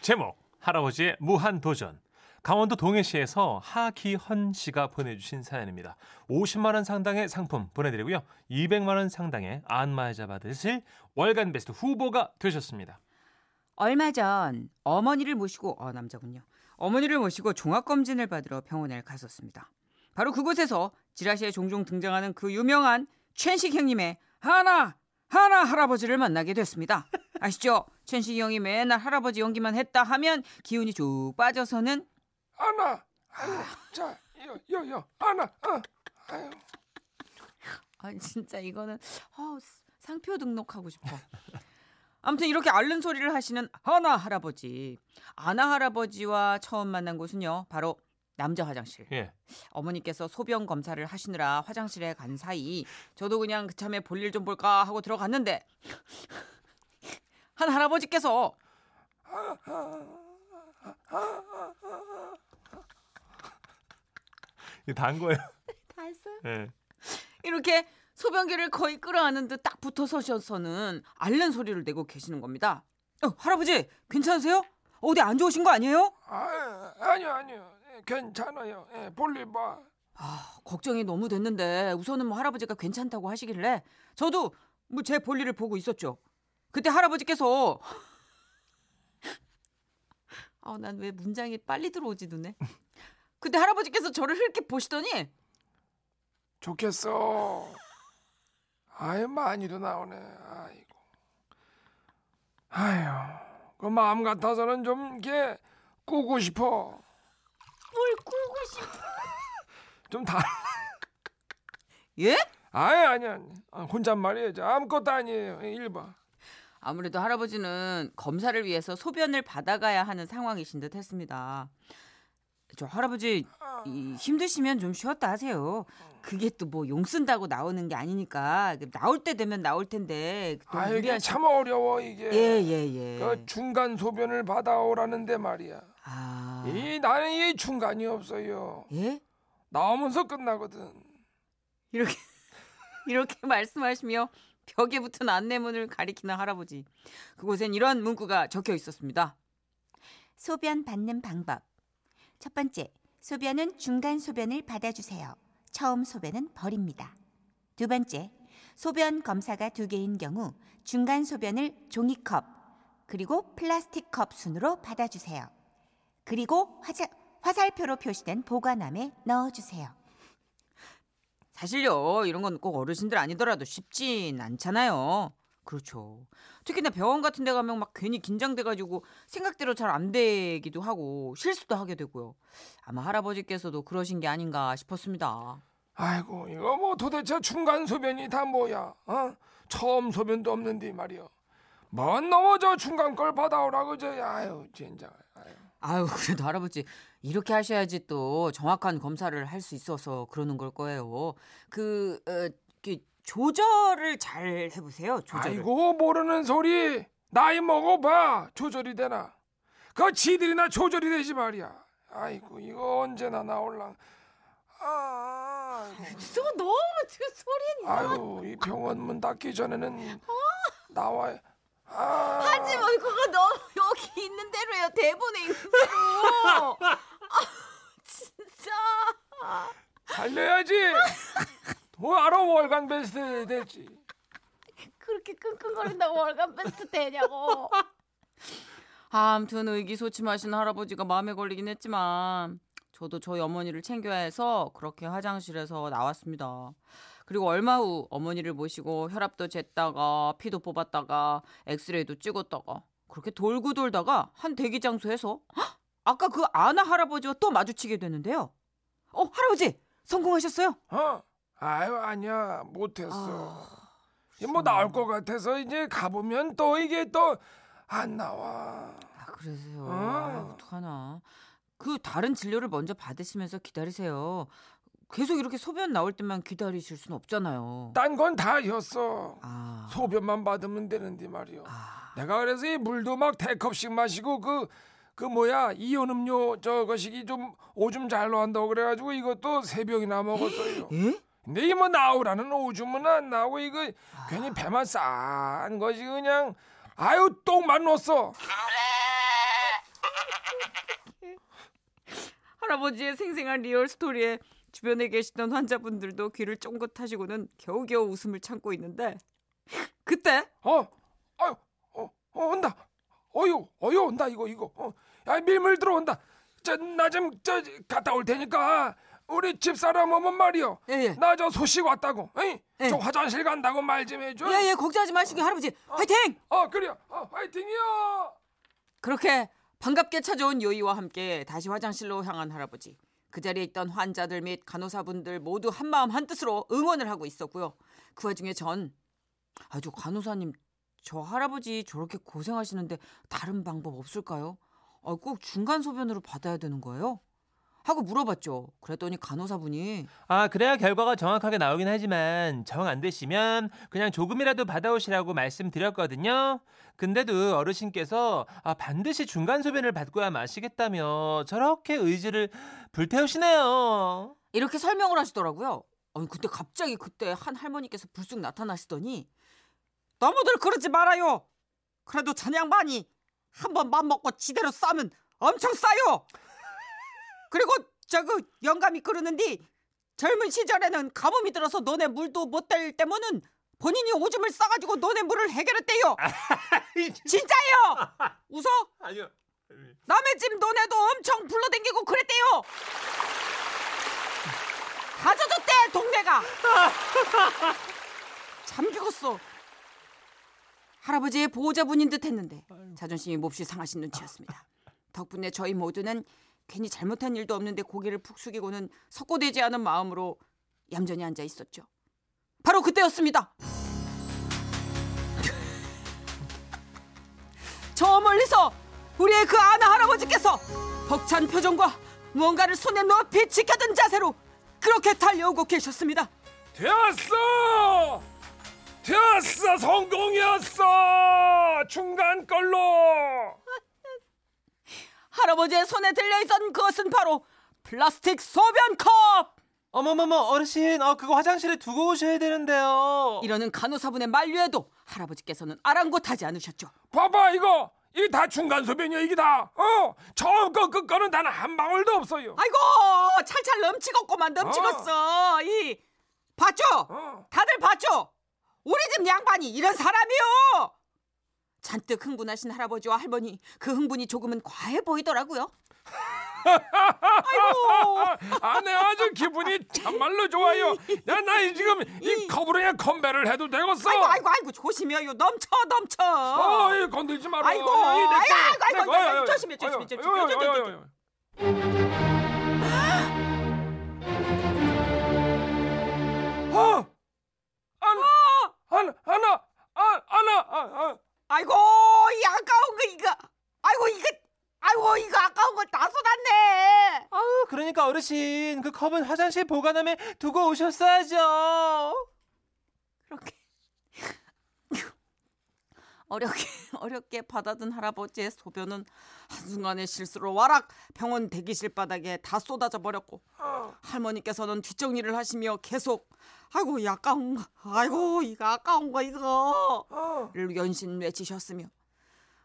제목 할아버지의 무한도전. 강원도 동해시에서 하기헌 씨가 보내주신 사연입니다. 50만 원 상당의 상품 보내드리고요. 200만 원 상당의 안마의자 받으실 월간 베스트 후보가 되셨습니다. 얼마 전 어머니를 모시고 남자군요. 어머니를 모시고 종합검진을 받으러 병원에 갔었습니다. 바로 그곳에서 지라시에 종종 등장하는 그 유명한 최식 형님의 하나 할아버지를 만나게 됐습니다. 아시죠? 최식 형이 맨날 할아버지 연기만 했다 하면 기운이 쭉 빠져서는 하나, 자, 여, 하나, 아유. 아니 진짜 이거는 상표 등록하고 싶어. 아무튼 이렇게 앓는 소리를 하시는 하나 할아버지. 아나 할아버지와 처음 만난 곳은요, 바로 남자 화장실. 예. 어머니께서 소변 검사를 하시느라 화장실에 간 사이 저도 그냥 그참에 볼일 좀 볼까 하고 들어갔는데 한 할아버지께서 단 거예요. 다 했어요? 네. 이렇게 소변기를 거의 끌어안은 듯 딱 붙어서셔서는 앓는 소리를 내고 계시는 겁니다. 할아버지 괜찮으세요? 어디 안 좋으신 거 아니에요? 아니요. 괜찮아요. 예, 볼일 봐. 걱정이 너무 됐는데 우선은 할아버지가 괜찮다고 하시길래 저도 제 볼일을 보고 있었죠. 그때 할아버지께서 난 왜 문장이 빨리 들어오지 눈에. 근데 할아버지께서 저를 흘게 보시더니 좋겠어. 아유 많이도 나오네. 아이고. 아유. 그 마음 같아서는 좀 이렇게 꾸고 싶어. 뭘 꾸고 싶어? 좀 달라. 예? 아니. 혼잣말이에요. 아무것도 아니에요. 1번. 아무래도 할아버지는 검사를 위해서 소변을 받아가야 하는 상황이신 듯 했습니다. 저 할아버지 힘드시면 좀 쉬었다 하세요. 그게 또 용 쓴다고 나오는 게 아니니까 나올 때 되면 나올 텐데. 이게 참 어려워 이게. 예. 그 중간 소변을 받아오라는데 말이야. 나는 이 중간이 없어요. 예? 나오면서 끝나거든. 이렇게 말씀하시며 벽에 붙은 안내문을 가리키는 할아버지. 그곳엔 이런 문구가 적혀 있었습니다. 소변 받는 방법. 첫 번째, 소변은 중간 소변을 받아주세요. 처음 소변은 버립니다. 두 번째, 소변 검사가 2개인 경우 중간 소변을 종이컵 그리고 플라스틱 컵 순으로 받아주세요. 그리고 화살표로 표시된 보관함에 넣어주세요. 사실요, 이런 건 꼭 어르신들 아니더라도 쉽진 않잖아요. 그렇죠. 특히나 병원 같은 데 가면 막 괜히 긴장돼가지고 생각대로 잘 안 되기도 하고 실수도 하게 되고요. 아마 할아버지께서도 그러신 게 아닌가 싶었습니다. 아이고 이거 도대체 중간 소변이 다 뭐야. 처음 소변도 없는데 말이야. 뭔 놈의 중간 걸 받아오라고. 아유 진짜. 아유 그래도 할아버지 이렇게 하셔야지 또 정확한 검사를 할 수 있어서 그러는 걸 거예요. 조절을 잘 해보세요. 조절을. 아이고 모르는 소리. 나이 먹어봐. 조절이 되나. 그 지들이나 조절이 되지 말이야. 아이고 이거 언제나 나올랑. 너무 소리는. 아유 이 병원 문 닫기 전에는 나와요. 하지 뭐 그거 너무 여기 있는 대로요. 대본에 있는 대로. 진짜. 달려야지. 알아 월간 베스트 되지. 그렇게 끙끙거린다고 월간 베스트 되냐고. 아무튼 의기소침하신 할아버지가 마음에 걸리긴 했지만 저도 저희 어머니를 챙겨야 해서 그렇게 화장실에서 나왔습니다. 그리고 얼마 후 어머니를 모시고 혈압도 쟀다가 피도 뽑았다가 엑스레이도 찍었다가 그렇게 돌고 돌다가 한 대기 장소에서 아까 그 아나 할아버지와 또 마주치게 되는데요. 할아버지 성공하셨어요? 아유 아니야 못했어. 나올 것 같아서 이제 가보면 또 이게 또 안 나와. 그러세요? 어떡하나. 그 다른 진료를 먼저 받으시면서 기다리세요. 계속 이렇게 소변 나올 때만 기다리실 수는 없잖아요. 딴 건 다 했어. 소변만 받으면 되는데 말이요. 내가 그래서 이 물도 막 대컵씩 마시고 이온 음료 저거식이 좀 오줌 잘 나온다고 그래가지고 이것도 3병이나 먹었어요. 에? 근데 이 나오라는 오줌은 안 나오고 이거 괜히 배만 싼 거지 그냥 아유, 똥만 넣었어. 할아버지의 생생한 리얼 스토리에 주변에 계시던 환자분들도 귀를 쫑긋하시고는 겨우겨우 웃음을 참고 있는데 그때 아유, 온다. 어유 온다. 이거. 야, 밀물 들어온다. 나 좀 갔다 올 테니까 우리 집사람 오면 말이요. 예. 나 저 소식 왔다고. 예. 저 화장실 간다고 말 좀 해줘. 예, 걱정하지 마시고 할아버지. 화이팅! 그래요. 화이팅이요. 그렇게 반갑게 찾아온 요이와 함께 다시 화장실로 향한 할아버지. 그 자리에 있던 환자들 및 간호사분들 모두 한마음 한뜻으로 응원을 하고 있었고요. 그 와중에 전, 저 간호사님, 저 할아버지 저렇게 고생하시는데 다른 방법 없을까요? 꼭 중간 소변으로 받아야 되는 거예요? 하고 물어봤죠. 그랬더니 간호사분이 그래야 결과가 정확하게 나오긴 하지만 정 안 되시면 그냥 조금이라도 받아오시라고 말씀드렸거든요. 근데도 어르신께서 반드시 중간 소변을 받고야 마시겠다며 저렇게 의지를 불태우시네요. 이렇게 설명을 하시더라고요. 근데 갑자기 그때 한 할머니께서 불쑥 나타나시더니 너무들 그러지 말아요. 그래도 전 양반이 한번 맘먹고 지대로 싸면 엄청 싸요. 그리고 저거 영감이 그러는데 젊은 시절에는 가뭄이 들어서 논에 물도 못 댈 때면은 본인이 오줌을 싸가지고 논에 물을 해결했대요. 진짜예요. 웃어? 아니요. 남의 집 논에도 엄청 불러댕기고 그랬대요. 가져줬대 동네가. 잠기겠어. 할아버지의 보호자분인 듯 했는데 자존심이 몹시 상하신 눈치였습니다. 덕분에 저희 모두는 괜히 잘못한 일도 없는데 고개를 푹 숙이고는 석고되지 않은 마음으로 얌전히 앉아 있었죠. 바로 그때였습니다. 저 멀리서 우리의 그 아나 할아버지께서 벅찬 표정과 무언가를 손에 넣어 비치켜든 자세로 그렇게 달려오고 계셨습니다. 되었어! 성공이었어! 중간 걸로! 할아버지의 손에 들려있던 그것은 바로 플라스틱 소변컵! 어머머머, 어르신, 그거 화장실에 두고 오셔야 되는데요. 이러는 간호사분의 만류에도 할아버지께서는 아랑곳하지 않으셨죠. 봐봐, 이게 다 중간 소변이야, 이게 다. 처음 거 끝거는 단 한 방울도 없어요. 아이고, 찰찰 넘치겠구만, 넘치겠어. 봤죠? 다들 봤죠? 우리 집 양반이 이런 사람이요. 잔뜩 흥분하신 할아버지와 할머니, 그 흥분이 조금은 과해 보이더라고요. 아이고, 아내 아주 기분이 참말로 좋아요. 나 지금 이 컵으로 그냥 건배를 해도 되겠어. 아이고 조심해요. 넘쳐. 건들지 말아. 아이고, 조심해. 하나. 아이고, 이 아까운 거 이거. 이거 아까운 거 다 쏟았네. 그러니까 어르신, 그 컵은 화장실 보관함에 두고 오셨어야죠. 그렇게 어렵게 받아든 할아버지의 소변은 한순간에 실수로 와락 병원 대기실 바닥에 다 쏟아져 버렸고, 할머니께서는 뒷정리를 하시며 계속 아이고 이거 아까운 거 를 연신 외치셨으며,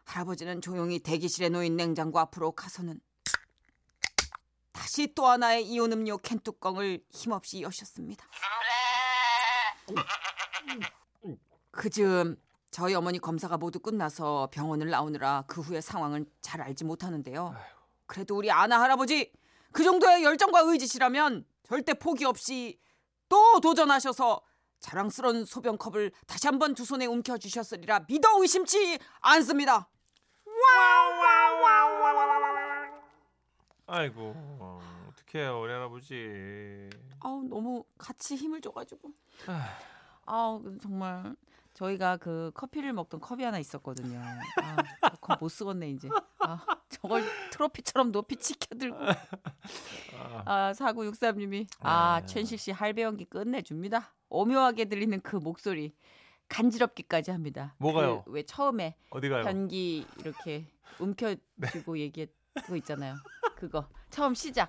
할아버지는 조용히 대기실에 놓인 냉장고 앞으로 가서는 다시 또 하나의 이온 음료 캔 뚜껑을 힘없이 여셨습니다. 그즈음 저희 어머니 검사가 모두 끝나서 병원을 나오느라 그 후의 상황은 잘 알지 못하는데요. 그래도 우리 아나 할아버지, 그 정도의 열정과 의지시라면 절대 포기 없이 또 도전하셔서 자랑스러운 소변컵을 다시 한번 두 손에 움켜쥐셨으리라 믿어 의심치 않습니다. 아이고, 어떡해요 우리 할아버지. 너무 같이 힘을 줘가지고. 정말 저희가 그 커피를 먹던 컵이 하나 있었거든요. 저 컵 못 쓰겠네 이제. 저걸 트로피처럼 높이 치켜들고. 4963님이 최식씨 할배 연기 끝내줍니다. 오묘하게 들리는 그 목소리 간지럽기까지 합니다. 뭐가요? 왜 처음에 어디가요? 변기 이렇게 움켜쥐고 네. 얘기했고 있잖아요. 그거 처음 시작.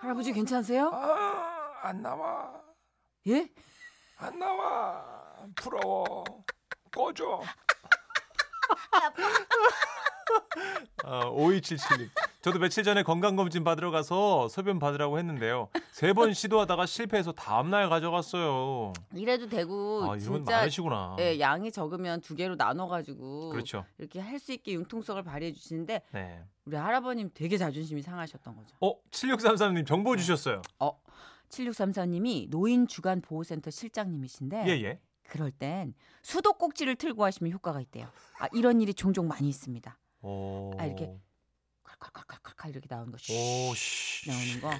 할아버지 괜찮으세요? 안 나와. 예? 안 나와. 부러워. 꺼져. 아, 5277님. 저도 며칠 전에 건강검진 받으러 가서 소변 받으라고 했는데요. 세 번 시도하다가 실패해서 다음날 가져갔어요. 이래도 되고. 아, 이건 많으시구나. 예, 양이 적으면 두 개로 나눠가지고. 그렇죠. 이렇게 할 수 있게 융통성을 발휘해 주시는데. 네. 우리 할아버님 되게 자존심이 상하셨던 거죠. 7633님 정보 주셨어요. 7634님이 노인주간보호센터 실장님이신데. 예예. 그럴 땐 수도꼭지를 틀고 하시면 효과가 있대요. 아, 이런 일이 종종 많이 있습니다. 아, 이렇게 칼칼칼칼칼 이렇게 나오는 거.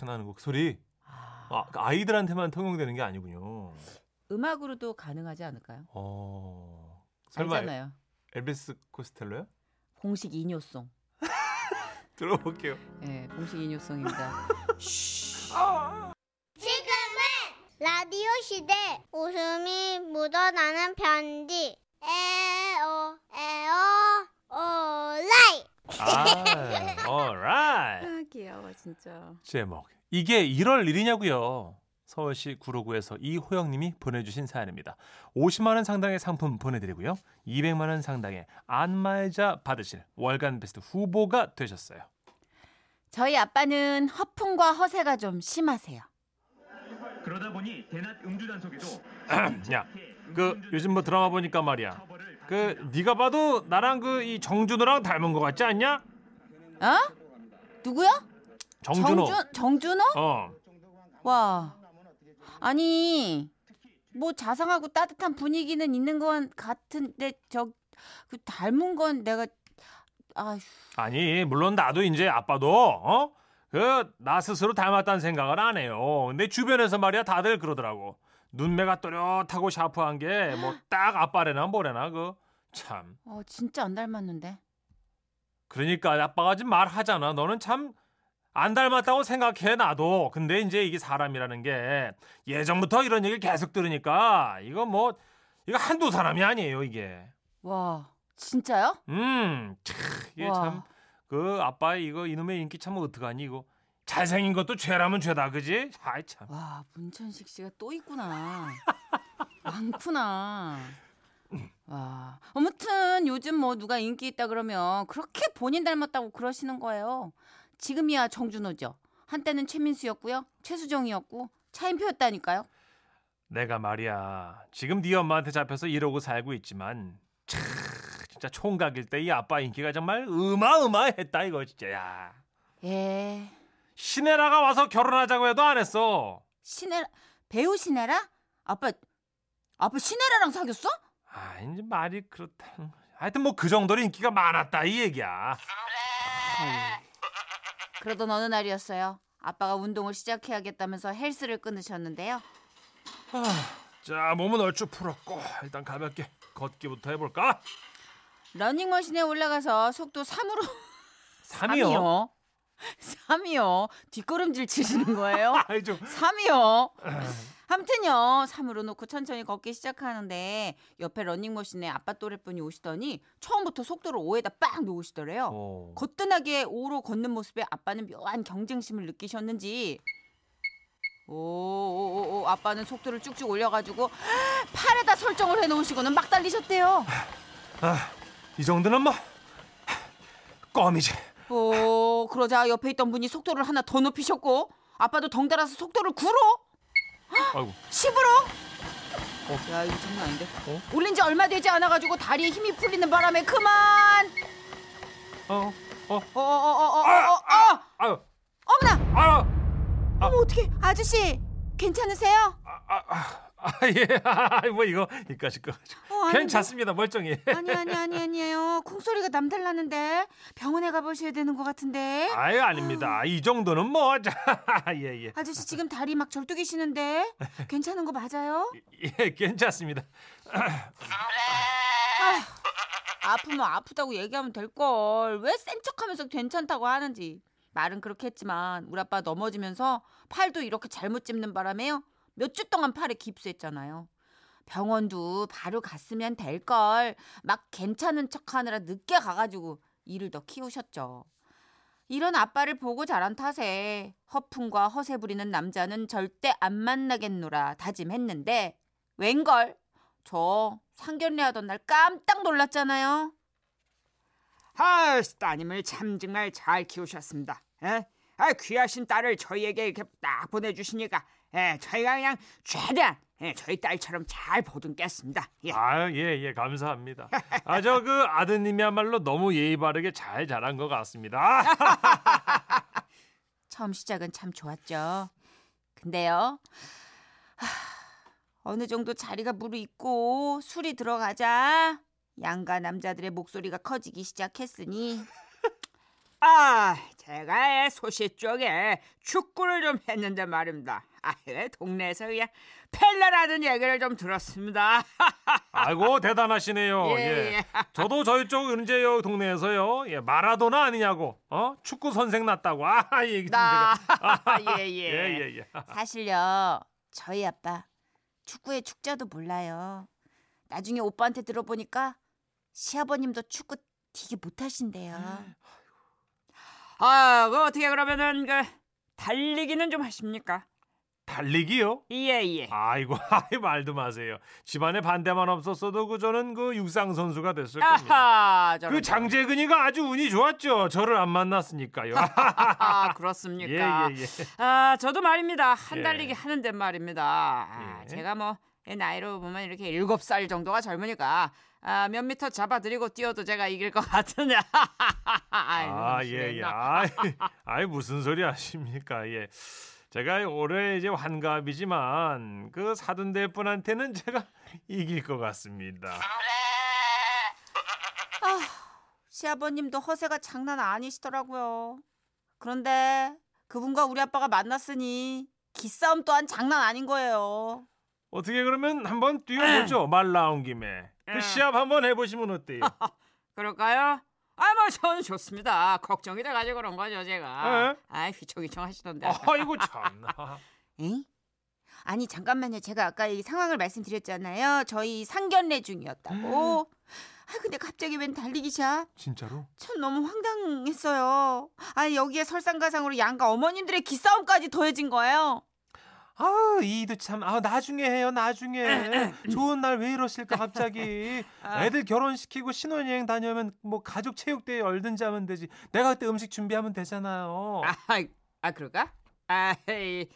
나오는 거. 그 소리. 아, 아이들한테만 통용되는 게 아니군요. 음악으로도 가능하지 않을까요? 설마 알잖아요. 엘비스 코스텔로요? 공식 이뇨송. 들어볼게요. 네, 공식 이뇨송입니다. 라디오 시대 웃음이 묻어나는 편지 에어 에어 올라이. 아, 올라이. 아, 귀여워 진짜. 제목 이게 이럴 일이냐고요. 서울시 구로구에서 이호영님이 보내주신 사연입니다. 50만 원 상당의 상품 보내드리고요, 200만 원 상당의 안마의자 받으실 월간 베스트 후보가 되셨어요. 저희 아빠는 허풍과 허세가 좀 심하세요. 그러다 보니 대낮 음주 단속에도 야, 그 요즘 뭐 드라마 보니까 말이야, 그 네가 봐도 나랑 그 이 정준호랑 닮은 것 같지 않냐? 어? 누구야? 정준호. 정준호? 와, 아니 뭐 자상하고 따뜻한 분위기는 있는 건 같은데 저 그 닮은 건 내가 아니 물론 나도 이제 아빠도 그 나 스스로 닮았다는 생각을 안 해요. 근데 주변에서 말이야 다들 그러더라고. 눈매가 또렷하고 샤프한 게 뭐 딱 아빠래나 뭐래나 그 참. 진짜 안 닮았는데. 그러니까 아빠가 지금 말하잖아. 너는 참 안 닮았다고 생각해 나도. 근데 이제 이게 사람이라는 게 예전부터 이런 얘기를 계속 들으니까 이거 뭐 이거 한두 사람이 아니에요 이게. 와, 진짜요? 이게 참. 그 아빠 이거 이놈의 인기 참 어떡하니 이거. 잘생긴 것도 죄라면 죄다 그지? 아이 참. 와, 문천식 씨가 또 있구나. 많구나. 와, 아무튼 요즘 뭐 누가 인기 있다 그러면 그렇게 본인 닮았다고 그러시는 거예요. 지금이야 정준호죠. 한때는 최민수였고요, 최수정이었고 차인표였다니까요. 내가 말이야 지금 네 엄마한테 잡혀서 이러고 살고 있지만 참 진짜 총각일 때 이 아빠 인기가 정말 어마어마했다 이거 진짜. 야. 예. 신혜라가 와서 결혼하자고 해도 안 했어. 신혜라 배우 신혜라? 아빠 신혜라랑 사귀었어? 아, 이제 말이 그렇다는 거지. 하여튼 뭐 그 정도로 인기가 많았다 이 얘기야. 그러던 어느 날이었어요. 아빠가 운동을 시작해야겠다면서 헬스를 끊으셨는데요. 자, 몸은 얼추 풀었고 일단 가볍게 걷기부터 해볼까? 러닝머신에 올라가서 속도 3으로 3이요? 3이요. 뒷걸음질 치시는 거예요? 3이요. 아무튼요, 3으로 놓고 천천히 걷기 시작하는데 옆에 러닝머신에 아빠 또래분이 오시더니 처음부터 속도를 5에다 빡 놓으시더래요. 거뜬하게 5로 걷는 모습에 아빠는 묘한 경쟁심을 느끼셨는지 오오오오 아빠는 속도를 쭉쭉 올려가지고 8에다 설정을 해놓으시고는 막 달리셨대요. 이 정도는 뭐 껌이지. 그러자 옆에 있던 분이 속도를 하나 더 높이셨고 아빠도 덩달아서 속도를 9로 10으로 야, 이거 장난 아닌데. 올린 지 얼마 되지 않아가지고 다리에 힘이 풀리는 바람에 그만 어머나 어머, 어떡해. 아저씨 괜찮으세요? 예. 뭐 이거 이까짓 거. 괜찮습니다. 멀쩡히. 아니에요. 쿵소리가 남달라는데 병원에 가보셔야 되는 것 같은데. 아유, 아닙니다. 이 정도는 뭐. 예. 아저씨 지금 다리 막 절뚝이시는데 괜찮은 거 맞아요? 예, 괜찮습니다. 아프면 아프다고 얘기하면 될 걸. 왜 센 척하면서 괜찮다고 하는지. 말은 그렇게 했지만 우리 아빠 넘어지면서 팔도 이렇게 잘못 짚는 바람에요. 몇 주 동안 팔에 깁스했잖아요. 병원도 바로 갔으면 될 걸 막 괜찮은 척하느라 늦게 가가지고 일을 더 키우셨죠. 이런 아빠를 보고 자란 탓에 허풍과 허세 부리는 남자는 절대 안 만나겠노라 다짐했는데 웬걸 저 상견례하던 날 깜짝 놀랐잖아요. 아, 따님을 참 정말 잘 키우셨습니다. 에? 아, 귀하신 딸을 저희에게 이렇게 딱 보내주시니까 예, 저희가 그냥 최대한 예, 저희 딸처럼 잘 보듬겠습니다. 예. 아, 예, 예, 감사합니다. 아, 저 그 아드님이야말로 너무 예의 바르게 잘 자란 것 같습니다. 처음 시작은 참 좋았죠. 근데요, 어느 정도 자리가 무르익고 술이 들어가자 양가 남자들의 목소리가 커지기 시작했으니 아, 제가 소시 쪽에 축구를 좀 했는데 말입니다. 아, 동네에서 그냥 펠레라는 얘기를 좀 들었습니다. 아이고, 대단하시네요. 예, 예. 예. 저도 저희 쪽 은재요 동네에서요. 예, 마라도나 아니냐고. 어? 축구 선생 났다고. 아, 얘기 좀 제가. 아, 예, 예. 예, 예, 예. 사실요, 저희 아빠 축구의 축자도 몰라요. 나중에 오빠한테 들어보니까 시아버님도 축구 되게 못하신대요. 아, 그 어떻게 그러면은 그 달리기는 좀 하십니까? 달리기요? 예, 예. 아이고, 아이, 말도 마세요. 집안에 반대만 없었어도 그 저는 그 육상 선수가 됐을 겁니다. 그 장재근이가 아주 운이 좋았죠. 저를 안 만났으니까요. 아, 그렇습니까? 예, 예, 예. 아, 저도 말입니다. 한 달리기 예. 하는데 말입니다. 아, 예. 제가 뭐 나이로 보면 이렇게 7살 정도가 젊으니까 아, 몇 미터 잡아드리고 뛰어도 제가 이길 것 같은데. 아, 예, 예. 아이, 무슨 소리 하십니까? 예. 제가 올해 이제 환갑이지만 그 사돈될 분한테는 제가 이길 것 같습니다. 아, 시아버님도 허세가 장난 아니시더라고요. 그런데 그분과 우리 아빠가 만났으니 기싸움 또한 장난 아닌 거예요. 어떻게 그러면 한번 뛰어보죠. 말 나온 김에. 그 시합 한번 해보시면 어때요? 그럴까요? 아, 뭐 저는 좋습니다. 걱정이 돼가지고 그런 거죠, 제가. 아, 휘청휘청 하시던데. 아이고, 참나. 응? 아니, 잠깐만요. 제가 아까 이 상황을 말씀드렸잖아요. 저희 상견례 중이었다고. 아, 근데 갑자기 웬 달리기 샷? 진짜로? 전 너무 황당했어요. 아, 여기에 설상가상으로 양가 어머님들의 기싸움까지 더해진 거예요. 아, 이도 참. 아, 나중에 해요, 나중에. 좋은 날 왜 이러실까 갑자기. 애들 결혼시키고 신혼여행 다녀오면 뭐 가족 체육대회 열든지 하면 되지. 내가 그때 음식 준비하면 되잖아요. 아, 그럴까? 아이,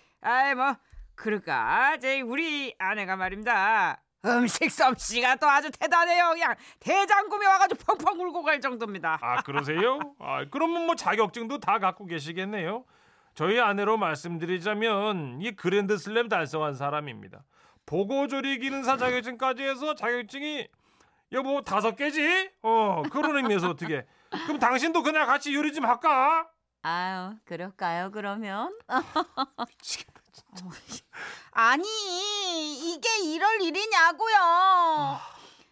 뭐 그럴까? 우리 아내가 말입니다. 음식 솜씨가 또 아주 대단해요. 그냥 대장금이 와가지고 펑펑 울고 갈 정도입니다. 아, 그러세요? 아, 그러면 뭐 자격증도 다 갖고 계시겠네요. 저희 아내로 말씀드리자면 이 그랜드슬램 달성한 사람입니다. 보고조리 기능사 자격증까지 해서 자격증이 여보 5개지? 그런 의미에서 어떻게? 그럼 당신도 그날 같이 요리 좀 할까? 아유, 그럴까요? 그러면 미치겠다 진짜. 아니, 이게 이럴 일이냐고요.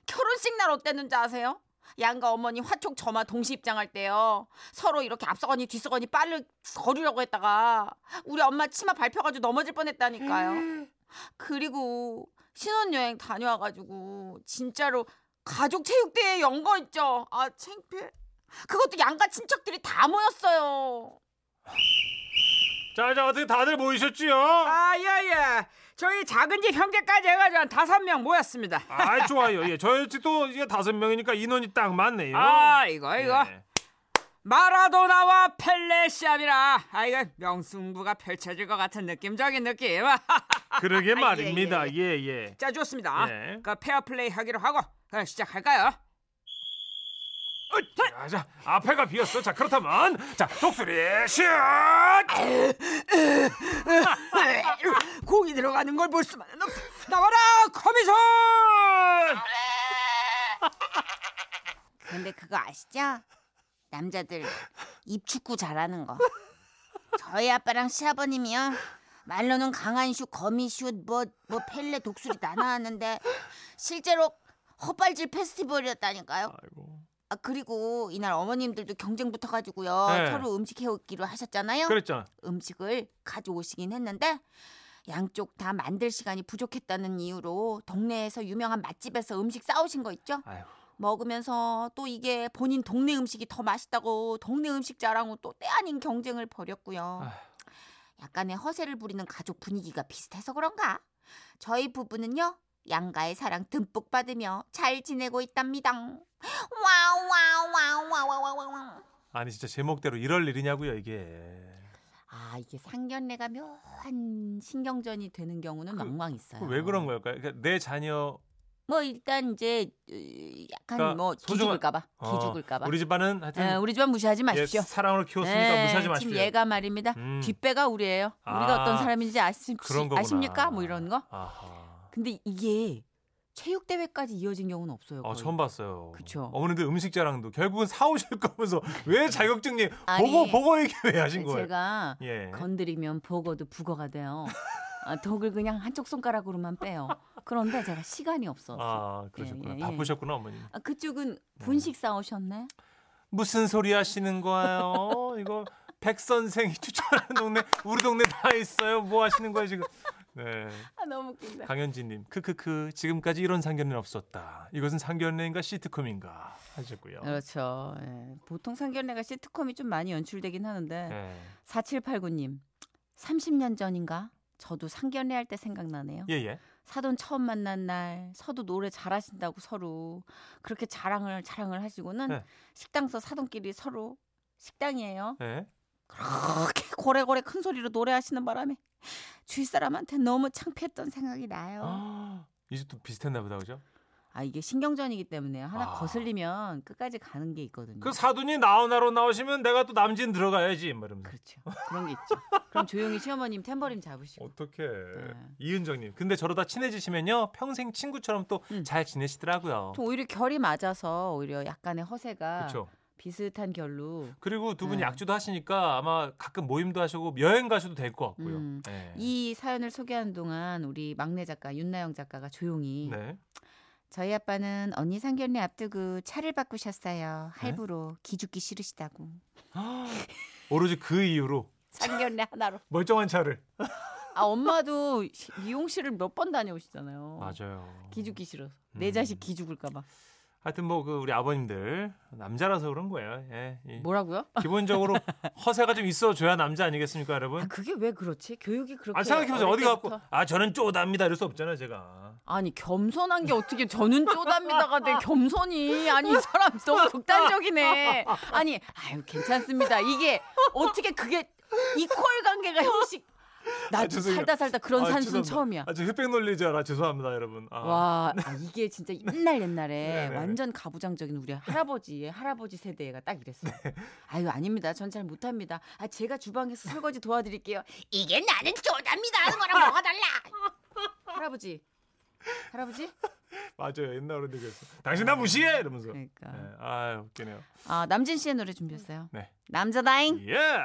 결혼식 날 어땠는지 아세요? 양가 어머니 화촉 점화 동시 입장할 때요. 서로 이렇게 앞서거니 뒤서거니 빠르게 거리려고 했다가 우리 엄마 치마 밟혀가지고 넘어질 뻔했다니까요. 그리고 신혼여행 다녀와가지고 진짜로 가족 체육대회 연 거 있죠. 아, 창피해. 그것도 양가 친척들이 다 모였어요. 자, 어떻게 다들 모이셨지요? 아, 예. 저희 작은 집 형제까지 해가지고 한 5명 모였습니다. 아, 좋아요. 예, 저희 집도 이게 5명이니까 인원이 딱 맞네요. 아, 이거. 예. 마라도나와 펠레 시합이라. 아, 이거 명승부가 펼쳐질 것 같은 느낌적인 느낌. 그러게 말입니다. 예. 자, 좋습니다. 예. 그 페어플레이 하기로 하고 그럼 시작할까요? 자, 앞에가 비었어. 자, 그렇다면 자, 독수리 슛! 공이 들어가는 걸 볼 수만 없어. 나와라, 커미션! 근데 그거 아시죠? 남자들 입축구 잘하는 거. 저희 아빠랑 시아버님이요. 말로는 강한 슛, 거미슛, 뭐 펠레 독수리 다 나왔는데 실제로 헛발질 페스티벌이었다니까요. 아이고. 아, 그리고 이날 어머님들도 경쟁 붙어가지고요. 네. 서로 음식 해오기로 하셨잖아요. 그랬죠. 음식을 가져오시긴 했는데 양쪽 다 만들 시간이 부족했다는 이유로 동네에서 유명한 맛집에서 음식 싸우신 거 있죠. 아이고. 먹으면서 또 이게 본인 동네 음식이 더 맛있다고 동네 음식 자랑으로 또 때 아닌 경쟁을 벌였고요. 아이고. 약간의 허세를 부리는 가족 분위기가 비슷해서 그런가 저희 부부는요. 양가의 사랑 듬뿍 받으며 잘 지내고 있답니다. 와와와와와와와. 아니 진짜 제목대로 이럴 일이냐고요 이게. 아 이게 상견례가 묘한 신경전이 되는 경우는 왕왕 있어요. 왜 그런 걸까요? 그러니까 내 자녀. 뭐 일단 이제 약간 그러니까 뭐 기죽을까봐. 기죽을까봐. 우리 집안은 하여튼 우리 집안 무시하지 마십시오. 예, 사랑으로 키웠으니까 예, 무시하지 마십시오. 지금 얘가 말입니다. 뒷배가 우리예요. 우리가 어떤 사람인지 아십니까? 뭐 이런 거. 아하. 근데 이게 체육대회까지 이어진 경우는 없어요. 거의. 처음 봤어요. 그렇죠. 그런데 음식 자랑도 결국은 사오실 거면서 왜 자격증님 보고 얘기 왜 하신 거예요? 제가 건드리면 보고도 북어가 돼요. 독을 그냥 한쪽 손가락으로만 빼요. 그런데 제가 시간이 없어서. 아, 그러셨구나. 바쁘셨구나, 어머니. 아, 그쪽은 분식 싸오셨네. 무슨 소리 하시는 거예요? 이거 백 선생이 추천하는 동네, 우리 동네 다 있어요. 뭐 하시는 거예요, 지금? 네. 아, 너무 웃긴다. 강현진님, 크크크. 지금까지 이런 상견례는 없었다. 이것은 상견례인가 시트콤인가 하셨고요. 그렇죠. 예. 보통 상견례가 시트콤이 좀 많이 연출되긴 하는데. 예. 4789님, 30년 전인가? 저도 상견례 할 때 생각나네요. 예예. 사돈 처음 만난 날 서도 노래 잘하신다고 서로 그렇게 자랑을 하시고는 네. 식당서 사돈끼리 서로 식당이에요. 네. 그렇게 고래고래 큰 소리로 노래하시는 바람에 주위 사람한테 너무 창피했던 생각이 나요. 아, 이제 또 비슷했나 보다 그죠? 아 이게 신경전이기 때문에 하나 거슬리면 끝까지 가는 게 있거든요. 그 사돈이 나오나로 나오시면 내가 또 남진 들어가야지 말입니다. 그렇죠. 그런 게 있죠. 그럼 조용히 시어머님 탬버린 잡으시고. 어떡해. 네. 이은정님. 근데 저러다 친해지시면요 평생 친구처럼 또 잘 지내시더라고요. 또 오히려 결이 맞아서 오히려 약간의 허세가. 그렇죠. 비슷한 결로. 그리고 두 분이 약주도 하시니까 아마 가끔 모임도 하시고 여행 가셔도 될 것 같고요. 네. 이 사연을 소개한 동안 우리 막내 작가 윤나영 작가가 조용히. 네. 저희 아빠는 언니 상견례 앞두고 차를 바꾸셨어요. 할부로. 네? 기죽기 싫으시다고. 오로지 그 이유로. 상견례 하나로. 멀쩡한 차를. 아 엄마도 미용실을 몇 번 다녀오시잖아요. 맞아요. 기죽기 싫어서. 내 자식 기죽을까 봐. 하여튼 뭐 그 우리 아버님들 남자라서 그런 거예요. 예, 예. 뭐라고요? 기본적으로 허세가 좀 있어줘야 남자 아니겠습니까, 여러분? 아, 그게 왜 그렇지? 교육이 그렇게. 아 생각해보세요. 어디 갖고? 아 저는 쪼답니다 이럴 수 없잖아요, 제가. 아니 겸손한 게 어떻게 저는 쪼답니다가 돼? 겸손이 아니 이 사람 너무 극단적이네. 아니 아유 괜찮습니다. 이게 어떻게 그게 이퀄 관계가 형식? 나 살다 그런 산수는 처음이야. 아, 저 흑백 논리자라 죄송합니다, 여러분. 아. 와, 아, 이게 진짜 옛날에 완전 가부장적인 우리 할아버지 세대가 딱 이랬어요. 네. 아유, 아닙니다. 전 잘 못합니다. 아, 제가 주방에서 설거지 도와드릴게요. 이게 나는 쪼답니다 하는 거랑 뭐가 달라? 할아버지? 맞아요. 옛날에 그랬어. 당신 나 무시해! 이러면서. 그러니까. 네. 아유, 웃기네요. 아, 남진 씨의 노래 준비했어요. 네. 남자다잉. 예! Yeah.